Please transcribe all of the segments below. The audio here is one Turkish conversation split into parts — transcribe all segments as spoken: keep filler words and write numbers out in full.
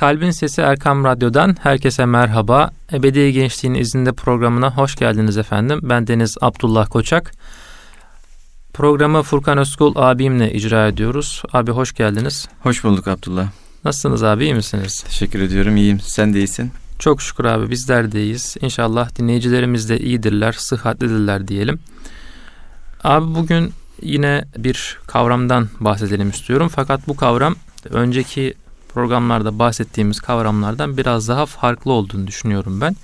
Kalbin Sesi Erkam Radyo'dan herkese merhaba. Ebedi Gençliğin İzinde programına hoş geldiniz efendim. Ben Deniz Abdullah Koçak. Programı Furkan Özkul abimle icra ediyoruz. Abi hoş geldiniz. Hoş bulduk Abdullah. Nasılsınız abi, iyi misiniz? Teşekkür ediyorum, iyiyim. Sen de iyisin. Çok şükür abi, bizler de iyiyiz. İnşallah dinleyicilerimiz de iyidirler, sıhhatlidirler diyelim. Abi bugün yine bir kavramdan bahsedelim istiyorum. Fakat bu kavram önceki programlarda bahsettiğimiz kavramlardan biraz daha farklı olduğunu düşünüyorum ben.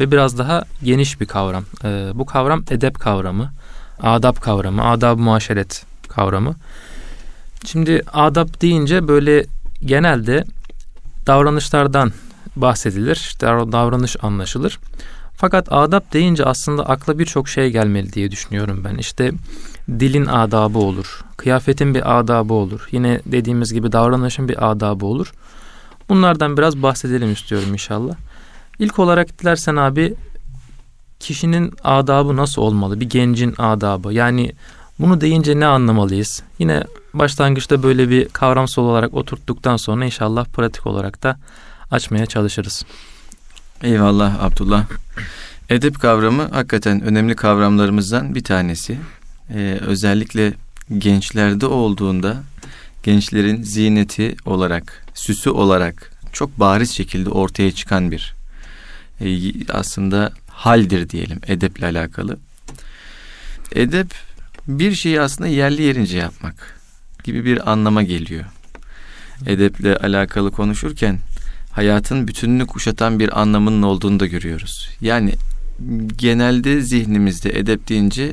Ve biraz daha geniş bir kavram. Ee, bu kavram edep kavramı, adab kavramı, adab-ı muaşeret kavramı. Şimdi adab deyince böyle genelde davranışlardan bahsedilir, işte davranış anlaşılır. Fakat adab deyince aslında akla birçok şey gelmeli diye düşünüyorum ben. İşte dilin adabı olur, kıyafetin bir adabı olur, yine dediğimiz gibi davranışın bir adabı olur. Bunlardan biraz bahsedelim istiyorum inşallah. İlk olarak dilersen abi, kişinin adabı nasıl olmalı? Bir gencin adabı, yani bunu deyince ne anlamalıyız? Yine başlangıçta böyle bir kavramsal olarak oturttuktan sonra inşallah pratik olarak da açmaya çalışırız. Eyvallah Abdullah. Edep kavramı hakikaten önemli kavramlarımızdan bir tanesi. Ee, özellikle gençlerde olduğunda gençlerin ziyneti olarak, süsü olarak çok bariz şekilde ortaya çıkan bir e, aslında haldir diyelim edeple alakalı. Edep bir şeyi aslında yerli yerince yapmak gibi bir anlama geliyor. Edeple alakalı konuşurken hayatın bütününü kuşatan bir anlamının olduğunu da görüyoruz. Yani genelde zihnimizde edep deyince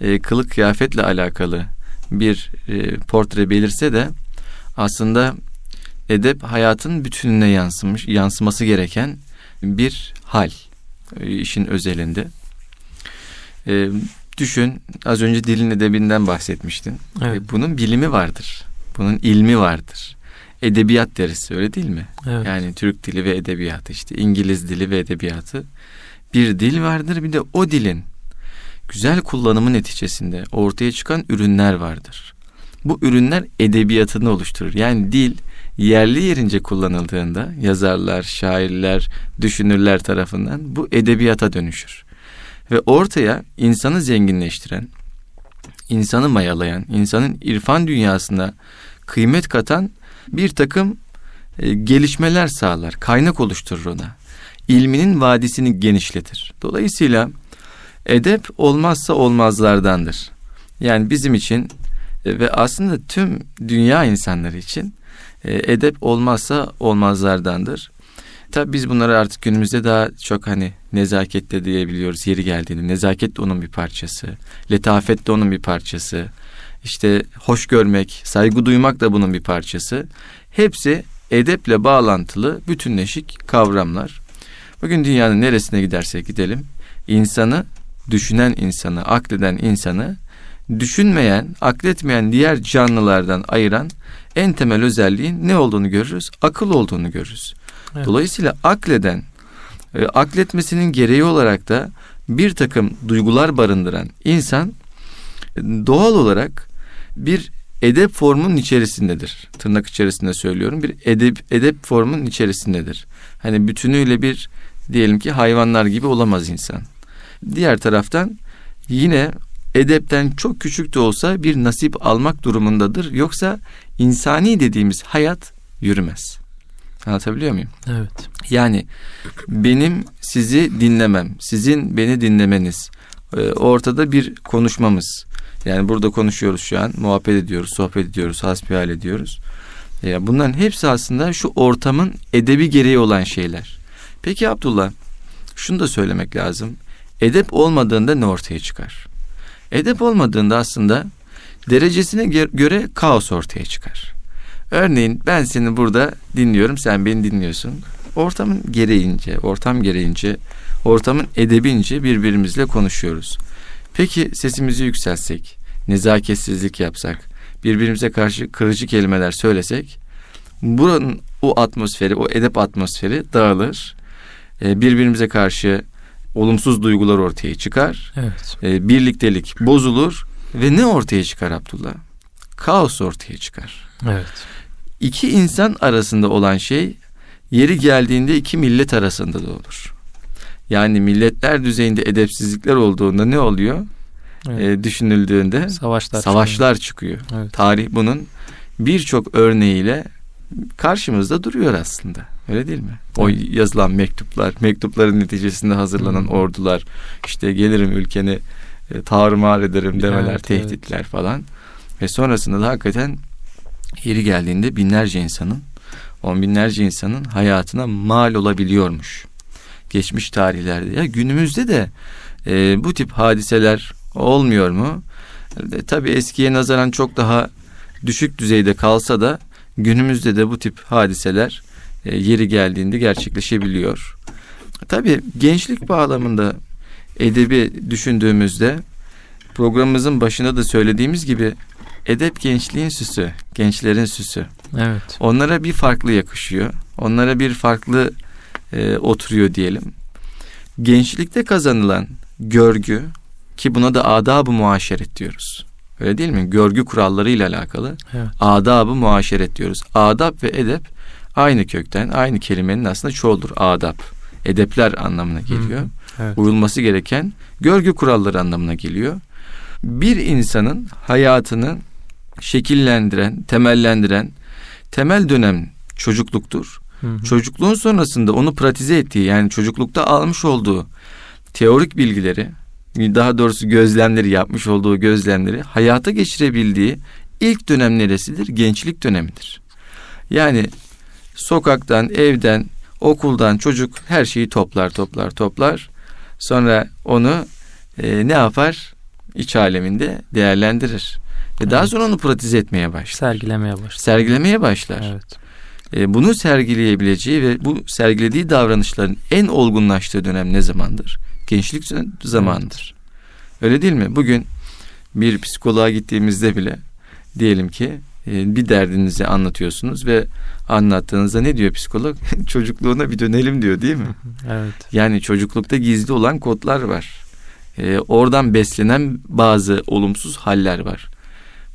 e, kılık kıyafetle alakalı bir e, portre belirse de aslında edep hayatın bütününe yansımış, yansıması gereken bir hal e, işin özelinde. E, düşün, az önce dilin edebinden bahsetmiştin. Evet. E, bunun bilimi vardır, bunun ilmi vardır. Edebiyat dersi, öyle değil mi? Evet. Yani Türk dili ve edebiyatı, işte İngiliz dili ve edebiyatı. Bir dil vardır, bir de o dilin güzel kullanımı neticesinde ortaya çıkan ürünler vardır. Bu ürünler edebiyatını oluşturur. Yani dil yerli yerince kullanıldığında yazarlar, şairler, düşünürler tarafından bu edebiyata dönüşür. Ve ortaya insanı zenginleştiren, insanı mayalayan, insanın irfan dünyasına kıymet katan bir takım e, gelişmeler sağlar, kaynak oluşturur ona. İlminin vadisini genişletir. Dolayısıyla edep olmazsa olmazlardandır. Yani bizim için e, ve aslında tüm dünya insanları için e, edep olmazsa olmazlardandır. Tabii biz bunları artık günümüzde daha çok hani nezaketle diyebiliyoruz yeri geldiğinde. Nezaket de onun bir parçası, letafet de onun bir parçası. İşte hoş görmek, saygı duymak da bunun bir parçası. Hepsi edeple bağlantılı, bütünleşik kavramlar. Bugün dünyanın neresine gidersek gidelim, insanı, düşünen insanı, akleden insanı, düşünmeyen, akletmeyen diğer canlılardan ayıran en temel özelliğin ne olduğunu görürüz? Akıl olduğunu görürüz. Evet. Dolayısıyla akleden, akletmesinin gereği olarak da bir takım duygular barındıran insan, doğal olarak bir edep formunun içerisindedir. Tırnak içerisinde söylüyorum. Bir edep, edep formunun içerisindedir. Hani bütünüyle bir, diyelim ki hayvanlar gibi olamaz insan. Diğer taraftan yine edepten çok küçük de olsa bir nasip almak durumundadır. Yoksa insani dediğimiz hayat yürümez. Anlatabiliyor muyum? Evet. Yani benim sizi dinlemem, sizin beni dinlemeniz, ortada bir konuşmamız. Yani burada konuşuyoruz şu an, muhabbet ediyoruz, sohbet ediyoruz, hasbihal ediyoruz. Ya bunların hepsi aslında şu ortamın edebi gereği olan şeyler. Peki Abdullah, şunu da söylemek lazım. Edep olmadığında ne ortaya çıkar? Edep olmadığında aslında derecesine göre kaos ortaya çıkar. Örneğin ben seni burada dinliyorum, sen beni dinliyorsun. Ortamın gereğince, ortam gereğince, ortamın edebince birbirimizle konuşuyoruz. Peki sesimizi yükseltsek, nezaketsizlik yapsak, birbirimize karşı kırıcı kelimeler söylesek, buranın o atmosferi, o edep atmosferi dağılır. Birbirimize karşı olumsuz duygular ortaya çıkar. Evet. Birliktelik bozulur ve ne ortaya çıkar Abdullah? Kaos ortaya çıkar. Evet. İki insan arasında olan şey yeri geldiğinde iki millet arasında da olur. Yani milletler düzeyinde edepsizlikler olduğunda ne oluyor? Evet. E, düşünüldüğünde savaşlar, savaşlar çıkıyor. çıkıyor. Evet. Tarih bunun birçok örneğiyle karşımızda duruyor aslında. Öyle değil mi? Evet. O yazılan mektuplar, mektupların neticesinde hazırlanan hmm. ordular, işte gelirim ülkeni e, tarumar ederim demeler, evet, tehditler, evet, falan. Ve sonrasında da hakikaten yeri geldiğinde binlerce insanın, on binlerce insanın hayatına mal olabiliyormuş. Geçmiş tarihlerde. Ya günümüzde de e, bu tip hadiseler olmuyor mu? E, tabii eskiye nazaran çok daha düşük düzeyde kalsa da günümüzde de bu tip hadiseler e, yeri geldiğinde gerçekleşebiliyor. Tabii gençlik bağlamında edebi düşündüğümüzde programımızın başında da söylediğimiz gibi edep gençliğin süsü, gençlerin süsü. Evet. Onlara bir farklı yakışıyor. Onlara bir farklı e, oturuyor diyelim. Gençlikte kazanılan görgü, ki buna da adab-ı muaşeret diyoruz. Öyle değil mi? Görgü kurallarıyla alakalı, evet, adab-ı muaşeret diyoruz. Adab ve edep aynı kökten, aynı kelimenin aslında çoğuldur. Adab, edepler anlamına geliyor. Hı, evet. Uyulması gereken görgü kuralları anlamına geliyor. Bir insanın hayatını şekillendiren, temellendiren temel dönem çocukluktur. Hı hı. Çocukluğun sonrasında onu pratize ettiği, yani çocuklukta almış olduğu teorik bilgileri, daha doğrusu gözlemleri, yapmış olduğu gözlemleri hayata geçirebildiği ilk dönem neresidir? Gençlik dönemidir. Yani sokaktan, evden, okuldan çocuk her şeyi toplar, toplar, toplar. Sonra onu e, ne yapar? İç aleminde değerlendirir. Ve evet, daha sonra onu pratize etmeye başlar. Sergilemeye başlar. Sergilemeye başlar. Evet. E, bunu sergileyebileceği ve bu sergilediği davranışların en olgunlaştığı dönem ne zamandır? Gençlik zamanıdır. Evet. Öyle değil mi? Bugün bir psikoloğa gittiğimizde bile diyelim ki bir derdinizi anlatıyorsunuz ve anlattığınızda ne diyor psikolog? Çocukluğuna bir dönelim diyor, değil mi? Evet. Yani çocuklukta gizli olan kodlar var. Ee, oradan beslenen bazı olumsuz haller var.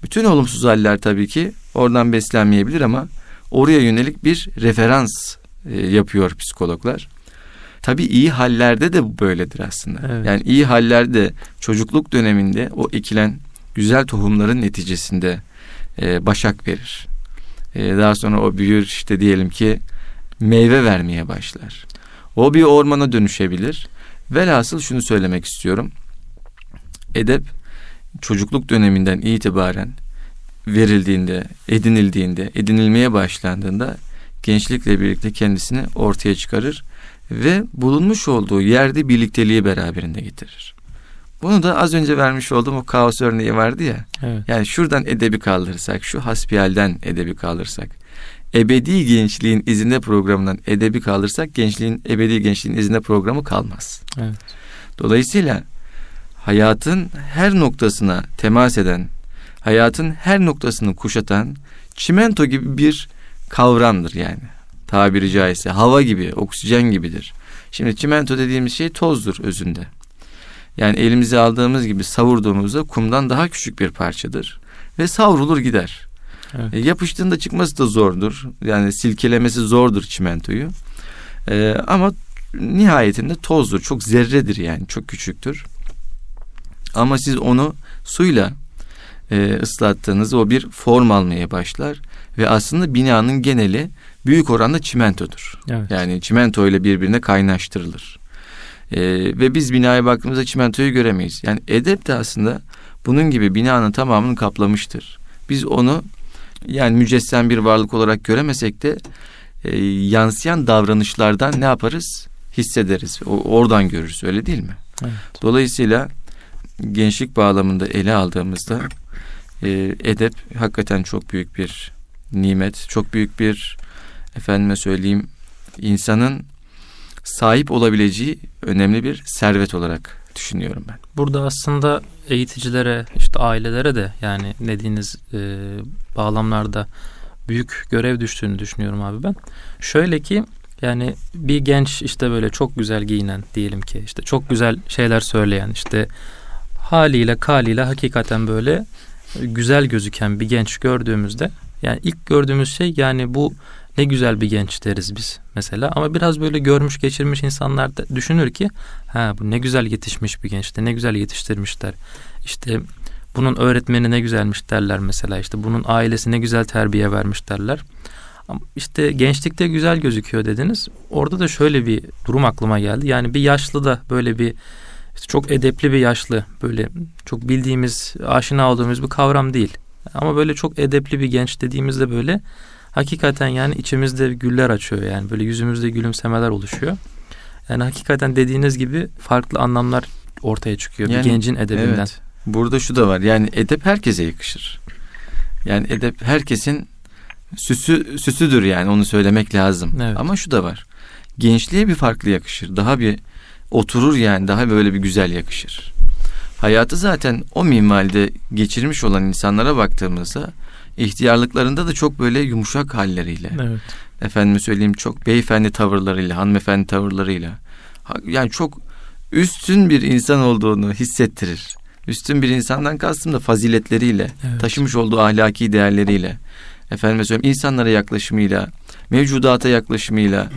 Bütün olumsuz haller tabii ki oradan beslenmeyebilir ama oraya yönelik bir referans e, yapıyor psikologlar. Tabii iyi hallerde de bu böyledir aslında. Evet. Yani iyi hallerde çocukluk döneminde o ekilen güzel tohumların neticesinde e, başak verir. E, daha sonra o büyür, işte diyelim ki meyve vermeye başlar. O bir ormana dönüşebilir. Velhasıl şunu söylemek istiyorum. Edep çocukluk döneminden itibaren verildiğinde, edinildiğinde, edinilmeye başlandığında gençlikle birlikte kendisini ortaya çıkarır ve bulunmuş olduğu yerde birlikteliği beraberinde getirir. Bunu da az önce vermiş olduğum o kaos örneği vardı ya. Evet. Yani şuradan edebi kaldırırsak, şu hasbihalden edebi kaldırırsak, ebedi gençliğin izinde programından edebi kaldırırsak gençliğin, ebedi gençliğin izinde programı kalmaz. Evet. Dolayısıyla hayatın her noktasına temas eden, hayatın her noktasını kuşatan çimento gibi bir kavramdır yani. Tabiri caizse hava gibi, oksijen gibidir. Şimdi çimento dediğimiz şey tozdur özünde. Yani elimize aldığımız gibi savurduğumuzda kumdan daha küçük bir parçadır ve savrulur gider. Evet. Yapıştığında çıkması da zordur. Yani silkelemesi zordur çimentoyu. Ee, ama nihayetinde tozdur. Çok zerredir yani. Çok küçüktür. Ama siz onu suyla e, ıslattığınızda o bir form almaya başlar. Ve aslında binanın geneli büyük oranda çimentodur. Evet. Yani çimento ile birbirine kaynaştırılır. E, ve biz binaya baktığımızda çimentoyu göremeyiz. Yani edep de aslında bunun gibi binanın tamamını kaplamıştır. Biz onu yani mücessem bir varlık olarak göremesek de e, yansıyan davranışlardan ne yaparız? Hissederiz. O, oradan görürüz. Öyle değil mi? Evet. Dolayısıyla gençlik bağlamında ele aldığımızda e, edep hakikaten çok büyük bir nimet. Çok büyük bir, efendime söyleyeyim, insanın sahip olabileceği önemli bir servet olarak düşünüyorum ben. Burada aslında eğiticilere, işte ailelere de yani dediğiniz e, bağlamlarda büyük görev düştüğünü düşünüyorum abi ben. Şöyle ki yani bir genç işte böyle çok güzel giyinen, diyelim ki işte çok güzel şeyler söyleyen, işte haliyle kaliyle hakikaten böyle güzel gözüken bir genç gördüğümüzde, yani ilk gördüğümüz şey, yani bu ne güzel bir genç deriz biz mesela. Ama biraz böyle görmüş geçirmiş insanlar da düşünür ki ha, bu ne güzel yetişmiş bir gençti, ne güzel yetiştirmişler. İşte bunun öğretmeni ne güzelmiş derler mesela, işte bunun ailesi ne güzel terbiye vermiş derler. İşte gençlikte güzel gözüküyor dediniz. Orada da şöyle bir durum aklıma geldi. Yani bir yaşlı da böyle bir işte çok edepli bir yaşlı, böyle çok bildiğimiz, aşina olduğumuz bir kavram değil. Ama böyle çok edepli bir genç dediğimizde böyle hakikaten yani içimizde güller açıyor, yani böyle yüzümüzde gülümsemeler oluşuyor. Yani hakikaten dediğiniz gibi farklı anlamlar ortaya çıkıyor yani, bir gencin edebinden. Evet. Burada şu da var, yani edep herkese yakışır. Yani edep herkesin süsü süsüdür, yani onu söylemek lazım. Evet. Ama şu da var, gençliğe bir farklı yakışır, daha bir oturur yani, daha böyle bir güzel yakışır. Hayatı zaten o minvalde geçirmiş olan insanlara baktığımızda ihtiyarlıklarında da çok böyle yumuşak halleriyle, evet, efendime söyleyeyim çok beyefendi tavırlarıyla, hanımefendi tavırlarıyla, yani çok üstün bir insan olduğunu hissettirir. Üstün bir insandan kastım da faziletleriyle, evet, taşımış olduğu ahlaki değerleriyle, efendime söyleyeyim insanlara yaklaşımıyla, mevcudata yaklaşımıyla,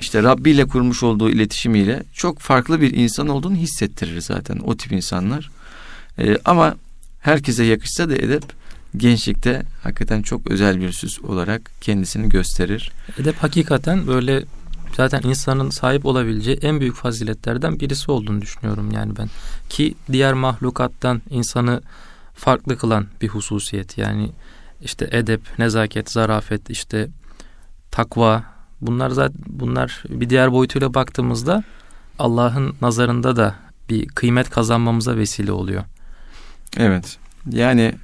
işte Rabbi ile kurmuş olduğu iletişimiyle çok farklı bir insan olduğunu hissettirir zaten o tip insanlar. Ee, ama herkese yakışsa da edep gençlikte hakikaten çok özel bir süs olarak kendisini gösterir. Edep hakikaten böyle zaten insanın sahip olabileceği en büyük faziletlerden birisi olduğunu düşünüyorum yani ben. Ki diğer mahlukattan insanı farklı kılan bir hususiyet yani. İşte edep, nezaket, zarafet, işte takva, bunlar zaten bunlar bir diğer boyutuyla baktığımızda Allah'ın nazarında da bir kıymet kazanmamıza vesile oluyor. Evet. Yani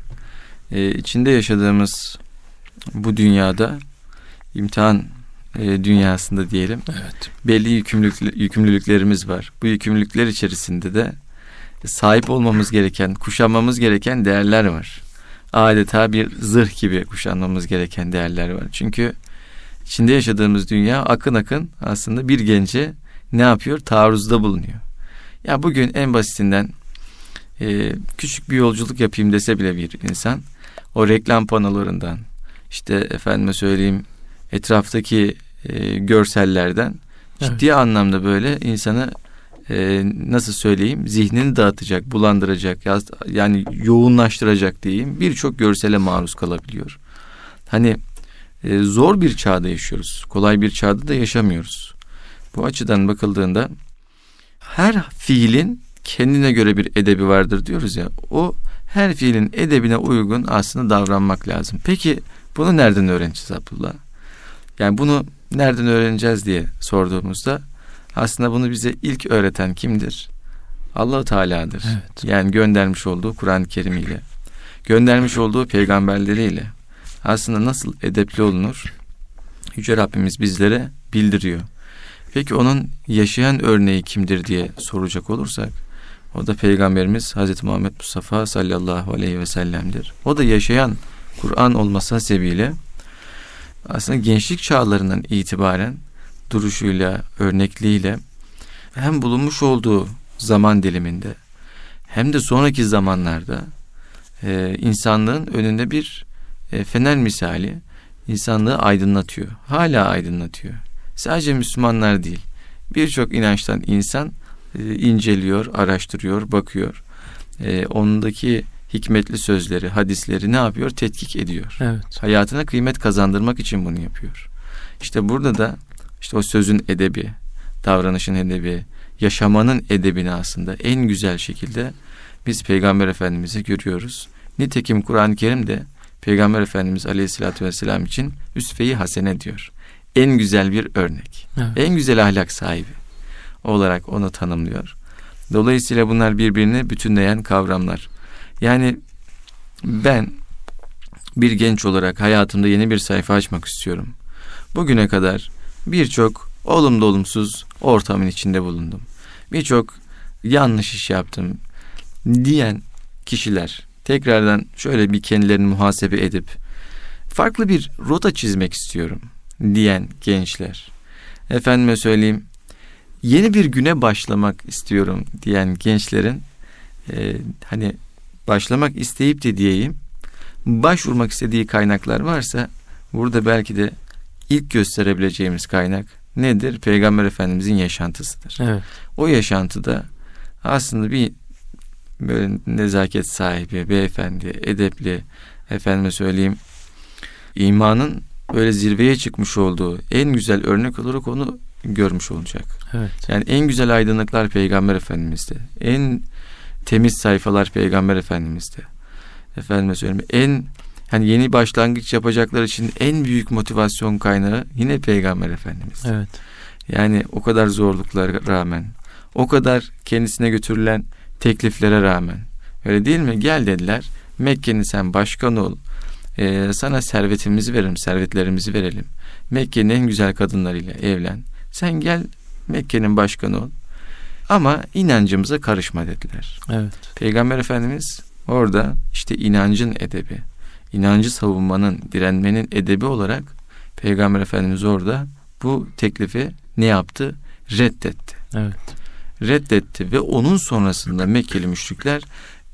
e, içinde yaşadığımız bu dünyada, imtihan e, dünyasında diyelim. Evet. Belli yükümlülük, yükümlülüklerimiz var. Bu yükümlülükler içerisinde de sahip olmamız gereken, kuşanmamız gereken değerler var. Adeta bir zırh gibi kuşanmamız gereken değerler var. Çünkü içinde yaşadığımız dünya akın akın aslında bir gence ne yapıyor? Taarruzda bulunuyor. Ya bugün en basitinden e, küçük bir yolculuk yapayım dese bile bir insan, o reklam panolarından, işte efendime söyleyeyim etraftaki e, görsellerden, evet, ciddi anlamda böyle insanı e, nasıl söyleyeyim zihnini dağıtacak, bulandıracak, yani yoğunlaştıracak diyeyim birçok görsele maruz kalabiliyor. Hani zor bir çağda yaşıyoruz. Kolay bir çağda da yaşamıyoruz. Bu açıdan bakıldığında her fiilin kendine göre bir edebi vardır diyoruz ya. O her fiilin edebine uygun aslında davranmak lazım. Peki bunu nereden öğreneceğiz Abdullah? Yani bunu nereden öğreneceğiz diye sorduğumuzda aslında bunu bize ilk öğreten kimdir? Allah-u Teala'dır. Evet. Yani göndermiş olduğu Kur'an-ı Kerim ile, göndermiş olduğu peygamberleriyle aslında nasıl edepli olunur Yüce Rabbimiz bizlere bildiriyor. Peki onun yaşayan örneği kimdir diye soracak olursak, o da Peygamberimiz Hazreti Muhammed Mustafa sallallahu aleyhi ve sellem'dir. O da yaşayan Kur'an olması sebebiyle aslında gençlik çağlarından itibaren duruşuyla, örnekliğiyle hem bulunmuş olduğu zaman diliminde hem de sonraki zamanlarda e, insanlığın önünde bir fener misali, insanlığı aydınlatıyor. Hala aydınlatıyor. Sadece Müslümanlar değil, birçok inançtan insan inceliyor, araştırıyor, bakıyor. Ondaki hikmetli sözleri, hadisleri ne yapıyor? Tetkik ediyor. Evet. Hayatına kıymet kazandırmak için bunu yapıyor. İşte burada da işte o sözün edebi, davranışın edebi, yaşamanın edebini aslında en güzel şekilde biz Peygamber Efendimiz'i görüyoruz. Nitekim Kur'an-ı Kerim de Peygamber Efendimiz Aleyhisselatü Vesselam için üsve-i hasene diyor. En güzel bir örnek. Evet. En güzel ahlak sahibi olarak onu tanımlıyor. Dolayısıyla bunlar birbirini bütünleyen kavramlar. Yani ben bir genç olarak hayatımda yeni bir sayfa açmak istiyorum. Bugüne kadar birçok olumlu olumsuz ortamın içinde bulundum. Birçok yanlış iş yaptım diyen kişiler tekrardan şöyle bir kendilerini muhasebe edip farklı bir rota çizmek istiyorum diyen gençler, efendime söyleyeyim yeni bir güne başlamak istiyorum diyen gençlerin e, hani başlamak isteyip de diyeyim başvurmak istediği kaynaklar varsa, burada belki de ilk gösterebileceğimiz kaynak nedir? Peygamber Efendimizin yaşantısıdır. Evet. O yaşantıda aslında bir böyle nezaket sahibi, beyefendi, edepli, efendime söyleyeyim, imanın böyle zirveye çıkmış olduğu en güzel örnek olarak onu görmüş olacak. Evet. Yani en güzel aydınlıklar Peygamber Efendimiz'de. En temiz sayfalar Peygamber Efendimiz'de. Efendime söyleyeyim, en hani yeni başlangıç yapacaklar için en büyük motivasyon kaynağı yine Peygamber Efendimiz. Evet. Yani o kadar zorluklara rağmen, o kadar kendisine götürülen tekliflere rağmen, öyle değil mi? Gel dediler, Mekke'nin sen başkan ol, ee, sana servetimizi verelim, servetlerimizi verelim. Mekke'nin en güzel kadınlarıyla evlen. Sen gel Mekke'nin başkanı ol. Ama inancımıza karışma dediler. Evet. Peygamber Efendimiz orada işte inancın edebi, inancı savunmanın, direnmenin edebi olarak Peygamber Efendimiz orada bu teklifi ne yaptı? Reddetti. Evet. Reddetti ve onun sonrasında Mekkeli müşrikler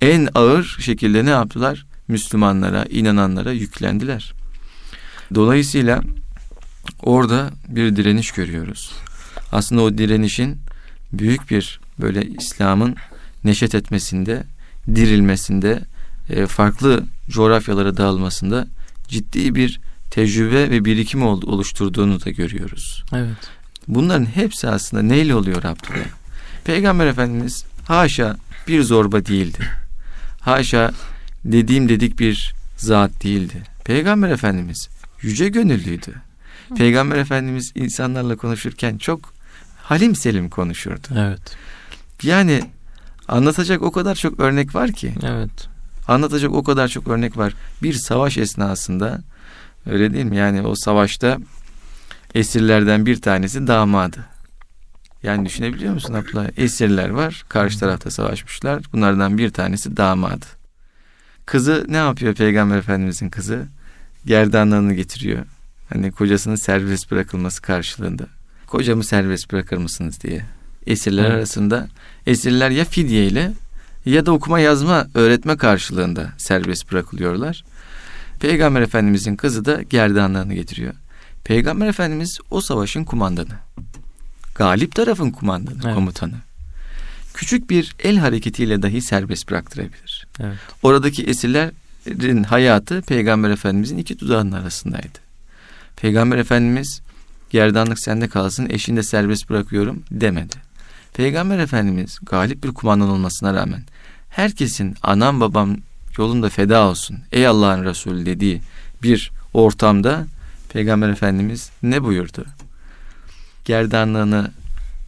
en ağır şekilde ne yaptılar? Müslümanlara, inananlara yüklendiler. Dolayısıyla orada bir direniş görüyoruz. Aslında o direnişin büyük bir böyle İslam'ın neşet etmesinde, dirilmesinde, farklı coğrafyalara dağılmasında ciddi bir tecrübe ve birikim oluşturduğunu da görüyoruz. Evet. Bunların hepsi aslında neyle oluyor Abdullah? Peygamber Efendimiz haşa bir zorba değildi. Haşa dediğim dedik bir zat değildi. Peygamber Efendimiz yüce gönüllüydü. Peygamber Efendimiz insanlarla konuşurken çok halim selim konuşurdu. Evet. Yani anlatacak o kadar çok örnek var ki. Evet. Anlatacak o kadar çok örnek var. Bir savaş esnasında, öyle değil mi? Yani o savaşta esirlerden bir tanesi damadı. Yani düşünebiliyor musun abla? Esirler var. Karşı tarafta savaşmışlar. Bunlardan bir tanesi damadı. Kızı ne yapıyor Peygamber Efendimizin kızı? Gerdanlarını getiriyor. Hani kocasının serbest bırakılması karşılığında. Kocamı serbest bırakır mısınız diye. Esirler evet. arasında esirler ya fidye ile ya da okuma yazma öğretme karşılığında serbest bırakılıyorlar. Peygamber Efendimizin kızı da gerdanlarını getiriyor. Peygamber Efendimiz o savaşın kumandanı. Galip tarafın kumandanı, evet. komutanı. Küçük bir el hareketiyle dahi serbest bıraktırabilir. Evet. Oradaki esirlerin hayatı Peygamber Efendimizin iki dudağının arasındaydı. Peygamber Efendimiz gerdanlık sende kalsın, eşini de serbest bırakıyorum demedi. Peygamber Efendimiz galip bir kumandan olmasına rağmen herkesin anam babam yolunda feda olsun ey Allah'ın Resulü dediği bir ortamda Peygamber Efendimiz ne buyurdu? Gerdanlığını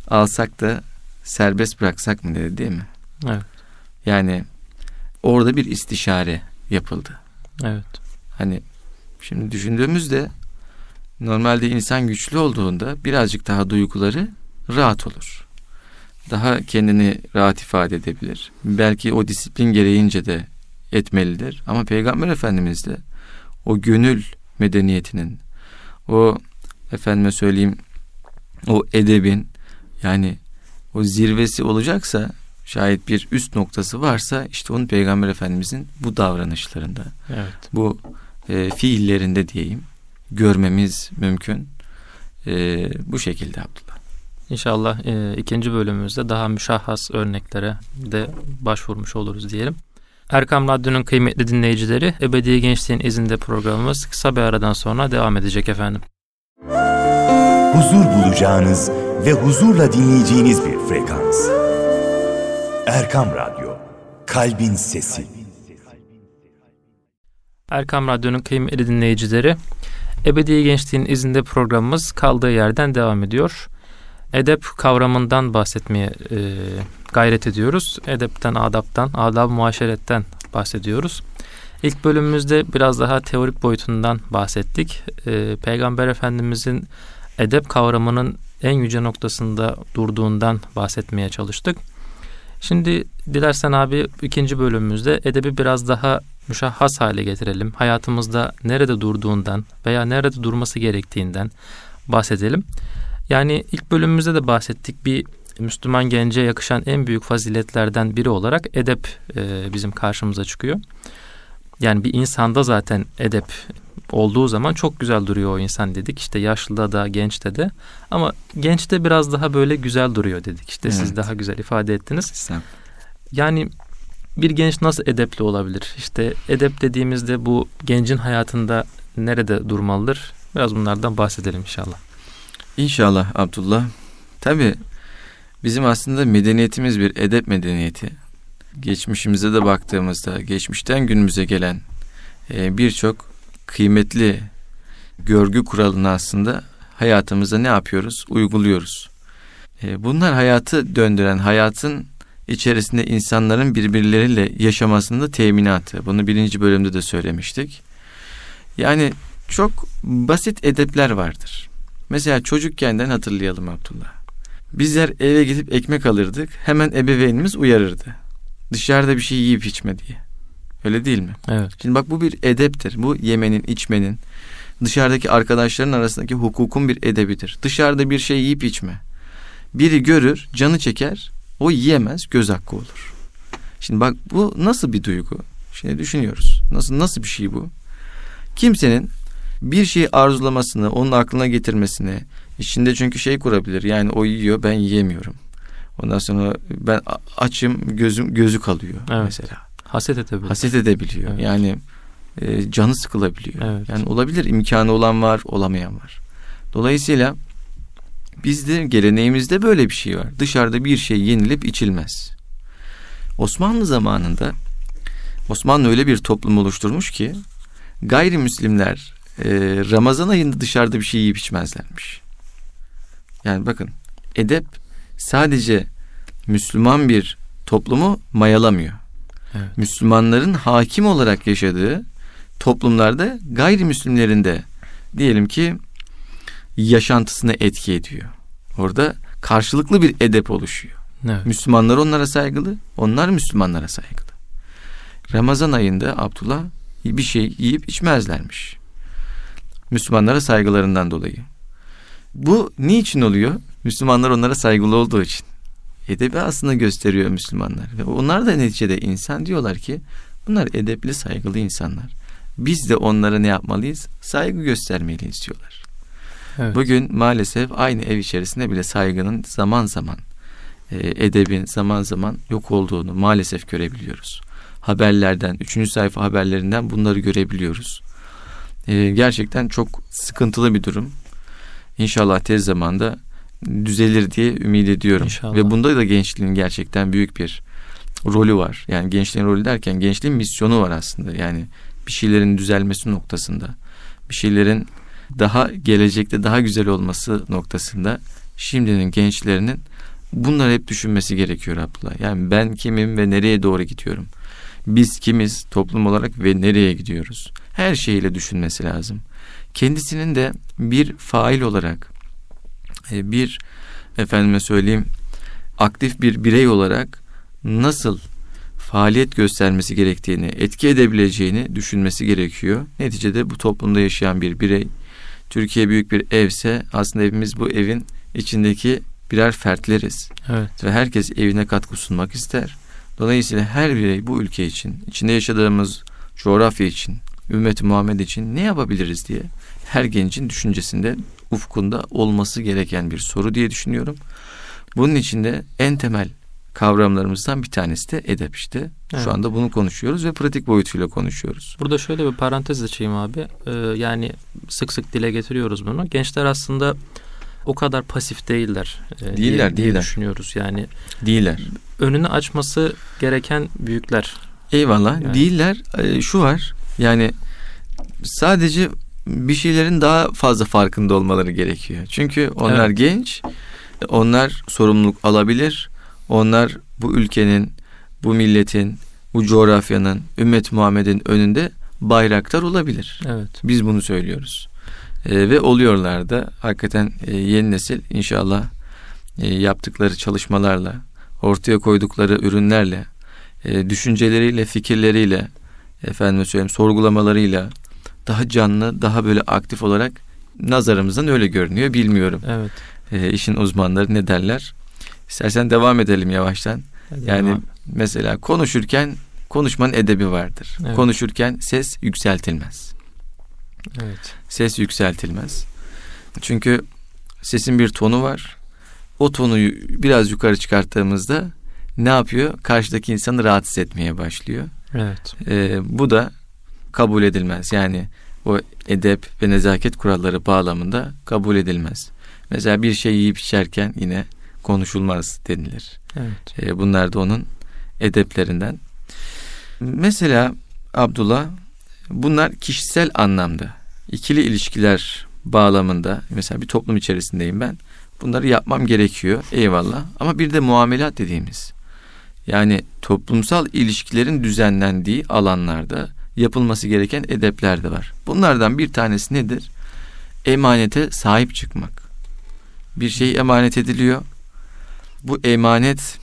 alsak da serbest bıraksak mı dedi, değil mi? Evet. Yani orada bir istişare yapıldı. Evet. Hani şimdi düşündüğümüzde normalde insan güçlü olduğunda birazcık daha duyguları rahat olur. Daha kendini rahat ifade edebilir. Belki o disiplin gereğince de etmelidir. Ama Peygamber Efendimiz de o gönül medeniyetinin, o efendime söyleyeyim o edebin, yani o zirvesi olacaksa, şayet bir üst noktası varsa işte onu Peygamber Efendimizin bu davranışlarında, evet. bu e, fiillerinde diyeyim görmemiz mümkün. E, bu şekilde Abdullah. İnşallah e, ikinci bölümümüzde daha müşahhas örneklere de başvurmuş oluruz diyelim. Erkam Radyo'nun kıymetli dinleyicileri, Ebedi Gençliğin İzinde programımız kısa bir aradan sonra devam edecek efendim. Huzur bulacağınız ve huzurla dinleyeceğiniz bir frekans. Erkam Radyo, Kalbin Sesi. Erkam Radyo'nun kıymetli dinleyicileri, Ebedi Gençliğin İzinde programımız kaldığı yerden devam ediyor. Edep kavramından bahsetmeye e, gayret ediyoruz. Edepten, adaptan, adab-ı muaşeretten bahsediyoruz. İlk bölümümüzde biraz daha teorik boyutundan bahsettik. E, Peygamber Efendimizin edep kavramının en yüce noktasında durduğundan bahsetmeye çalıştık. Şimdi dilersen abi ikinci bölümümüzde edebi biraz daha müşahhas hale getirelim. Hayatımızda nerede durduğundan veya nerede durması gerektiğinden bahsedelim. Yani ilk bölümümüzde de bahsettik, bir Müslüman gence yakışan en büyük faziletlerden biri olarak edep e, bizim karşımıza çıkıyor. Yani bir insanda zaten edep olduğu zaman çok güzel duruyor o insan dedik. İşte yaşlıda da gençte de, ama gençte biraz daha böyle güzel duruyor dedik. İşte evet, siz daha güzel ifade ettiniz. Sistem. Yani bir genç nasıl edepli olabilir? İşte edep dediğimizde bu gencin hayatında nerede durmalıdır? Biraz bunlardan bahsedelim inşallah. İnşallah Abdullah. Tabii bizim aslında medeniyetimiz bir edep medeniyeti. Geçmişimize de baktığımızda geçmişten günümüze gelen birçok kıymetli görgü kuralını aslında hayatımıza ne yapıyoruz? Uyguluyoruz. Bunlar hayatı döndüren, hayatın içerisinde insanların birbirleriyle yaşamasının da teminatı. Bunu birinci bölümde de söylemiştik. Yani çok basit edepler vardır. Mesela çocukkenden hatırlayalım Abdullah. Bizler eve gidip ekmek alırdık. Hemen ebeveynimiz uyarırdı. Dışarıda bir şey yiyip içme diye. Öyle değil mi? Evet. Şimdi bak, bu bir edeptir. Bu yemenin, içmenin, dışarıdaki arkadaşların arasındaki hukukun bir edebidir. Dışarıda bir şey yiyip içme. Biri görür, canı çeker, o yiyemez, göz hakkı olur. Şimdi bak, bu nasıl bir duygu? Şimdi düşünüyoruz. Nasıl nasıl bir şey bu? Kimsenin bir şeyi arzulamasını, onun aklına getirmesini, içinde çünkü şey kurabilir. Yani o yiyor, ben yiyemiyorum. Ondan sonra ben açım, gözüm gözü kalıyor, evet, mesela. Haset edebiliyor. Haset edebiliyor. Evet. Yani e, canı sıkılabiliyor. Evet. Yani olabilir, imkanı olan var, olamayan var. Dolayısıyla bizde, geleneğimizde böyle bir şey var. Dışarıda bir şey yenilip içilmez. Osmanlı zamanında Osmanlı öyle bir toplum oluşturmuş ki gayrimüslimler e, Ramazan ayında dışarıda bir şey yiyip içmezlermiş. Yani bakın, edep sadece Müslüman bir toplumu mayalamıyor. Evet. Müslümanların hakim olarak yaşadığı toplumlarda gayrimüslimlerin de diyelim ki yaşantısına etki ediyor. Orada karşılıklı bir edep oluşuyor. Evet. Müslümanlar onlara saygılı, onlar Müslümanlara saygılı. Ramazan ayında Abdullah bir şey yiyip içmezlermiş. Müslümanlara saygılarından dolayı. Bu niçin oluyor? Müslümanlar onlara saygılı olduğu için. Edebi aslında gösteriyor Müslümanlar. Ve onlar da neticede insan, diyorlar ki bunlar edepli, saygılı insanlar. Biz de onlara ne yapmalıyız? Saygı göstermeliyiz diyorlar. Evet. Bugün maalesef aynı ev içerisinde bile saygının zaman zaman, e, edebin zaman zaman yok olduğunu maalesef görebiliyoruz. Haberlerden, üçüncü sayfa haberlerinden bunları görebiliyoruz. E, gerçekten çok sıkıntılı bir durum. İnşallah tez zamanda düzelir diye ümit ediyorum. İnşallah. Ve bunda da gençliğin gerçekten büyük bir rolü var. Yani gençliğin rolü derken gençliğin misyonu var aslında. Yani bir şeylerin düzelmesi noktasında, bir şeylerin daha gelecekte daha güzel olması noktasında şimdinin gençlerinin bunları hep düşünmesi gerekiyor Abdullah. Yani ben kimim ve nereye doğru gidiyorum? Biz kimiz toplum olarak ve nereye gidiyoruz? Her şeyiyle düşünmesi lazım. Kendisinin de bir fail olarak, bir efendime söyleyeyim aktif bir birey olarak nasıl faaliyet göstermesi gerektiğini, etki edebileceğini düşünmesi gerekiyor. Neticede bu toplumda yaşayan bir birey, Türkiye büyük bir evse aslında evimiz bu evin içindeki birer fertleriz. Evet. Ve herkes evine katkı sunmak ister. Dolayısıyla her birey bu ülke için, içinde yaşadığımız coğrafya için, Ümmet-i Muhammed için ne yapabiliriz diye her gencin düşüncesinde, ufkunda olması gereken bir soru diye düşünüyorum. Bunun içinde en temel kavramlarımızdan bir tanesi de edep işte. Evet. Şu anda bunu konuşuyoruz ve pratik boyutuyla konuşuyoruz. Burada şöyle bir parantez açayım abi. Ee, yani sık sık dile getiriyoruz bunu. Gençler aslında o kadar pasif değiller. E, değiller diye, değiller. Düşünüyoruz yani. Değiller. Önünü açması gereken büyükler. Eyvallah. Yani. Değiller. E, şu var. Yani sadece bir şeylerin daha fazla farkında olmaları gerekiyor. Çünkü onlar, evet, genç, onlar sorumluluk alabilir, onlar bu ülkenin, bu milletin, bu coğrafyanın, Ümmet-i Muhammed'in önünde bayraktar olabilir. Evet. Biz bunu söylüyoruz. E, ve oluyorlar da. Hakikaten e, yeni nesil inşallah e, yaptıkları çalışmalarla, ortaya koydukları ürünlerle, e, düşünceleriyle, fikirleriyle, efendim söyleyeyim sorgulamalarıyla daha canlı, daha böyle aktif olarak, nazarımızdan öyle görünüyor, bilmiyorum. Evet. E, işin uzmanları ne derler? İstersen devam edelim yavaştan. Hadi yani devam. Mesela konuşurken konuşmanın edebi vardır. Evet. Konuşurken ses yükseltilmez. Evet. Ses yükseltilmez. Çünkü sesin bir tonu var. O tonuyu biraz yukarı çıkarttığımızda ne yapıyor? Karşıdaki insanı rahatsız etmeye başlıyor. Evet. Ee, bu da kabul edilmez. Yani o edep ve nezaket kuralları bağlamında kabul edilmez. Mesela bir şey yiyip içerken yine konuşulmaz denilir. Evet. Ee, bunlar da onun edeplerinden. Mesela Abdullah, bunlar kişisel anlamda, ikili ilişkiler bağlamında, mesela bir toplum içerisindeyim ben. Bunları yapmam gerekiyor. Eyvallah. Ama bir de muamelat dediğimiz, yani toplumsal ilişkilerin düzenlendiği alanlarda yapılması gereken edepler de var. Bunlardan bir tanesi nedir? Emanete sahip çıkmak. Bir şey emanet ediliyor. Bu emanet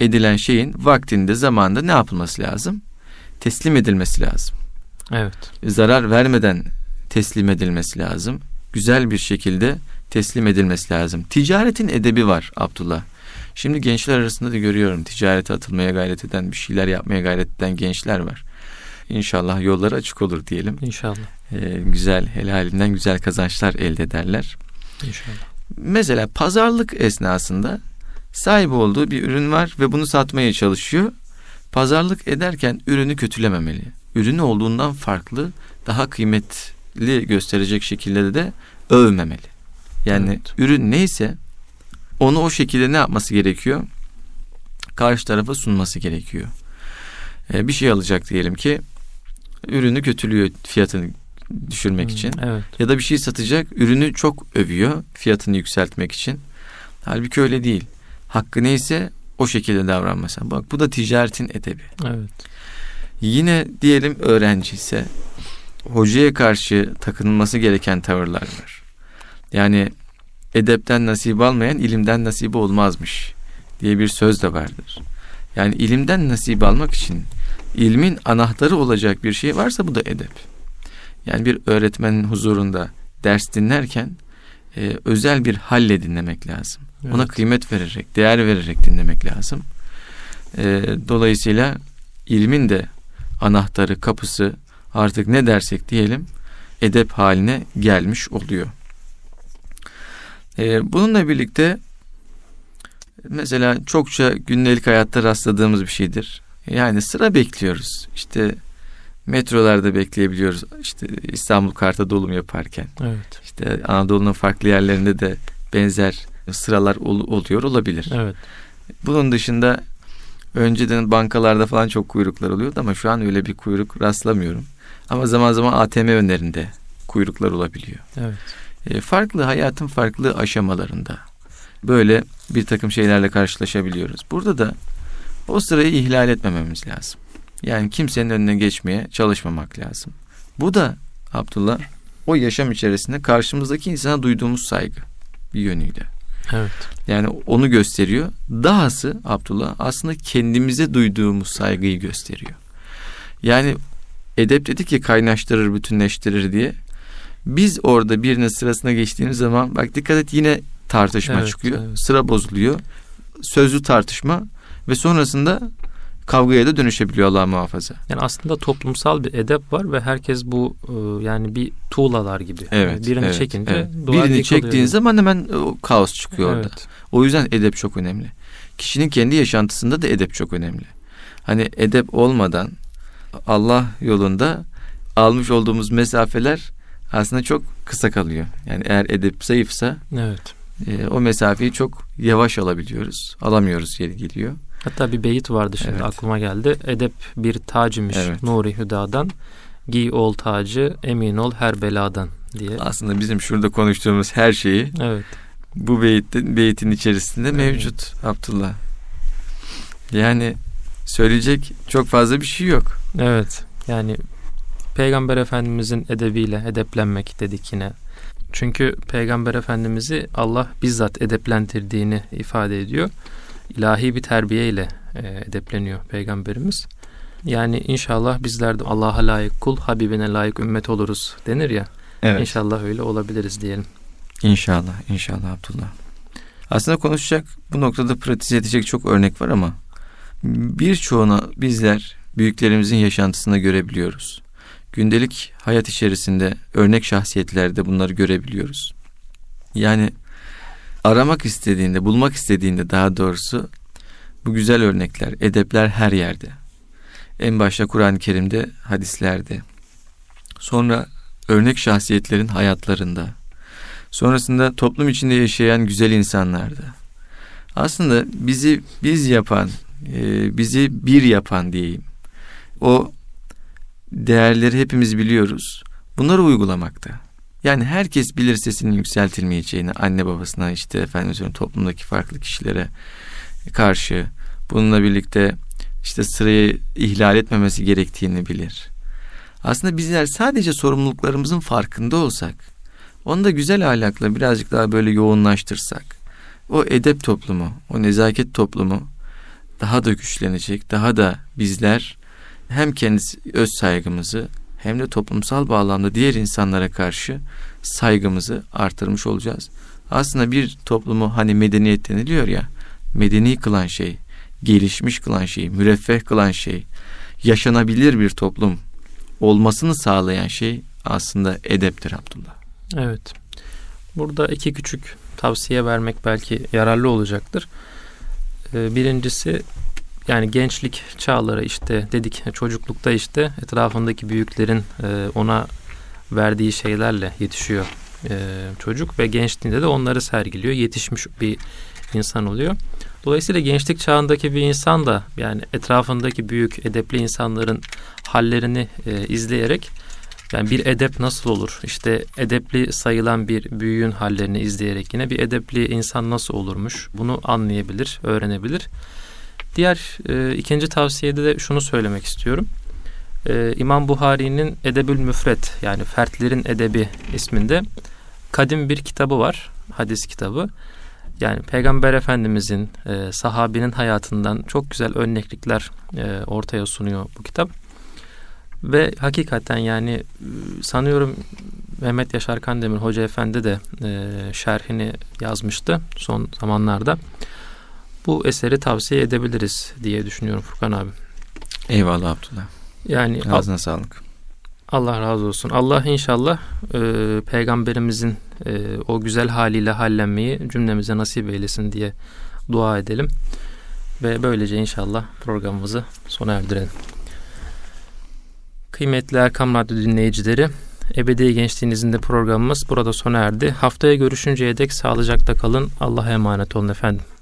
edilen şeyin vaktinde, zamanında ne yapılması lazım? Teslim edilmesi lazım. Evet. Zarar vermeden teslim edilmesi lazım. Güzel bir şekilde teslim edilmesi lazım. Ticaretin edebi var Abdullah. Şimdi gençler arasında da görüyorum, ticarete atılmaya gayret eden, bir şeyler yapmaya gayret eden gençler var. İnşallah yolları açık olur diyelim. İnşallah. Ee, güzel, helalinden güzel kazançlar elde ederler. İnşallah. Mesela pazarlık esnasında sahip olduğu bir ürün var ve bunu satmaya çalışıyor. Pazarlık ederken ürünü kötülememeli. Ürünü olduğundan farklı, daha kıymetli gösterecek şekilde de övmemeli. Yani evet. Ürün neyse onu o şekilde ne yapması gerekiyor? Karşı tarafa sunması gerekiyor. Ee, bir şey alacak diyelim ki, ürünü kötülüyor fiyatını düşürmek hmm, için. Evet. Ya da bir şey satacak, ürünü çok övüyor fiyatını yükseltmek için. Halbuki öyle değil. Hakkı neyse o şekilde davranması. Bak, bu da ticaretin edebi. Evet. Yine diyelim öğrenci ise, hocaya karşı takınılması gereken tavırlar var. Yani edepten nasip almayan ilimden nasibi olmazmış diye bir söz de vardır. Yani ilimden nasip almak için ilmin anahtarı olacak bir şey varsa bu da edep. Yani bir öğretmenin huzurunda ders dinlerken e, özel bir halle dinlemek lazım. Evet. Ona kıymet vererek, değer vererek dinlemek lazım. E, dolayısıyla ilmin de anahtarı, kapısı, artık ne dersek diyelim, edep haline gelmiş oluyor. Bununla birlikte mesela çokça gündelik hayatta rastladığımız bir şeydir. Yani sıra bekliyoruz. İşte metrolarda bekleyebiliyoruz. İşte İstanbul Kart'a dolum yaparken. Evet. İşte Anadolu'nun farklı yerlerinde de benzer sıralar oluyor olabilir. Evet. Bunun dışında önceden bankalarda falan çok kuyruklar oluyordu ama şu an öyle bir kuyruk rastlamıyorum. Ama zaman zaman A T M önlerinde kuyruklar olabiliyor. Evet. Farklı hayatın farklı aşamalarında böyle bir takım şeylerle karşılaşabiliyoruz. Burada da o sırayı ihlal etmememiz lazım. Yani kimsenin önüne geçmeye çalışmamak lazım. Bu da Abdullah, o yaşam içerisinde karşımızdaki insana duyduğumuz saygı bir yönüyle. Evet. Yani onu gösteriyor. Dahası Abdullah, aslında kendimize duyduğumuz saygıyı gösteriyor. Yani edep dedi ki kaynaştırır, bütünleştirir diye. Biz orada birinin sırasına geçtiğimiz zaman, bak dikkat et, yine tartışma evet, çıkıyor. Evet. Sıra bozuluyor. Sözlü tartışma ve sonrasında kavgaya da dönüşebiliyor, Allah muhafaza. Yani aslında toplumsal bir edep var ve herkes bu yani bir tuğlalar gibi. Evet, yani birini evet, çekince evet. Birini çektiğin zaman hemen kaos çıkıyor evet. Orada. O yüzden edep çok önemli. Kişinin kendi yaşantısında da edep çok önemli. Hani edep olmadan Allah yolunda almış olduğumuz mesafeler aslında çok kısa kalıyor. Yani eğer edep zayıfsa evet. e, o mesafeyi çok yavaş alabiliyoruz. Alamıyoruz, yeri geliyor. Hatta bir beyit vardı şimdi evet. aklıma geldi. Edep bir tacmış evet. Nuri Hüda'dan. Giy ol tacı, emin ol her beladan diye. Aslında bizim şurada konuştuğumuz her şeyi evet. bu beyitin, beyitin içerisinde evet. mevcut Abdullah. Yani söyleyecek çok fazla bir şey yok. Evet yani... Peygamber Efendimizin edebiyle edeplenmek dedik yine. Çünkü Peygamber Efendimiz'i Allah bizzat edeplendirdiğini ifade ediyor. İlahi bir terbiyeyle edepleniyor Peygamberimiz. Yani inşallah bizler de Allah'a layık kul, Habibine layık ümmet oluruz denir ya. Evet. İnşallah öyle olabiliriz diyelim. İnşallah, inşallah Abdullah. Aslında konuşacak, bu noktada pratize edecek çok örnek var ama birçoğuna bizler büyüklerimizin yaşantısında görebiliyoruz. Gündelik hayat içerisinde örnek şahsiyetlerde bunları görebiliyoruz. Yani aramak istediğinde, bulmak istediğinde daha doğrusu bu güzel örnekler, edepler her yerde. En başta Kur'an-ı Kerim'de, hadislerde. Sonra örnek şahsiyetlerin hayatlarında. Sonrasında toplum içinde yaşayan güzel insanlarda. Aslında bizi biz yapan, bizi bir yapan diyeyim. O değerleri hepimiz biliyoruz. Bunları uygulamakta. Yani herkes bilir sesinin yükseltilmeyeceğini, anne babasına, işte efendim söyleyeyim, toplumdaki farklı kişilere karşı, bununla birlikte işte sırayı ihlal etmemesi gerektiğini bilir. Aslında bizler sadece sorumluluklarımızın farkında olsak, onu da güzel ahlakla birazcık daha böyle yoğunlaştırsak, o edep toplumu, o nezaket toplumu daha da güçlenecek, daha da bizler hem kendi öz saygımızı hem de toplumsal bağlamda diğer insanlara karşı saygımızı artırmış olacağız. Aslında bir toplumu, hani medeniyet deniliyor ya, medeni kılan şey, gelişmiş kılan şey, müreffeh kılan şey, yaşanabilir bir toplum olmasını sağlayan şey aslında edeptir Abdullah. Evet. Burada iki küçük tavsiye vermek belki yararlı olacaktır. Birincisi, yani gençlik çağları, işte dedik çocuklukta işte etrafındaki büyüklerin ona verdiği şeylerle yetişiyor çocuk ve gençliğinde de onları sergiliyor. Yetişmiş bir insan oluyor. Dolayısıyla gençlik çağındaki bir insan da yani etrafındaki büyük edepli insanların hallerini izleyerek, yani bir edep nasıl olur? İşte edepli sayılan bir büyüğün hallerini izleyerek yine bir edepli insan nasıl olurmuş? Bunu anlayabilir, öğrenebilir. Diğer e, ikinci tavsiyede de şunu söylemek istiyorum. E, İmam Buhari'nin Edebül Müfret, yani Fertlerin Edebi isminde kadim bir kitabı var. Hadis kitabı. Yani Peygamber Efendimizin, e, sahabinin hayatından çok güzel örneklikler e, ortaya sunuyor bu kitap. Ve hakikaten yani sanıyorum Mehmet Yaşar Kandemir Hoca Efendi de e, şerhini yazmıştı son zamanlarda. Bu eseri tavsiye edebiliriz diye düşünüyorum Furkan abi. Eyvallah Abdullah. Yani ağzına al- sağlık. Allah razı olsun. Allah inşallah e, Peygamberimizin e, o güzel haliyle hallenmeyi cümlemize nasip eylesin diye dua edelim. Ve böylece inşallah programımızı sona erdirelim. Kıymetli Erkam Radyo dinleyicileri, Ebedi Gençliğin İzinde programımız burada sona erdi. Haftaya görüşünceye dek sağlıcakla kalın. Allah'a emanet olun efendim.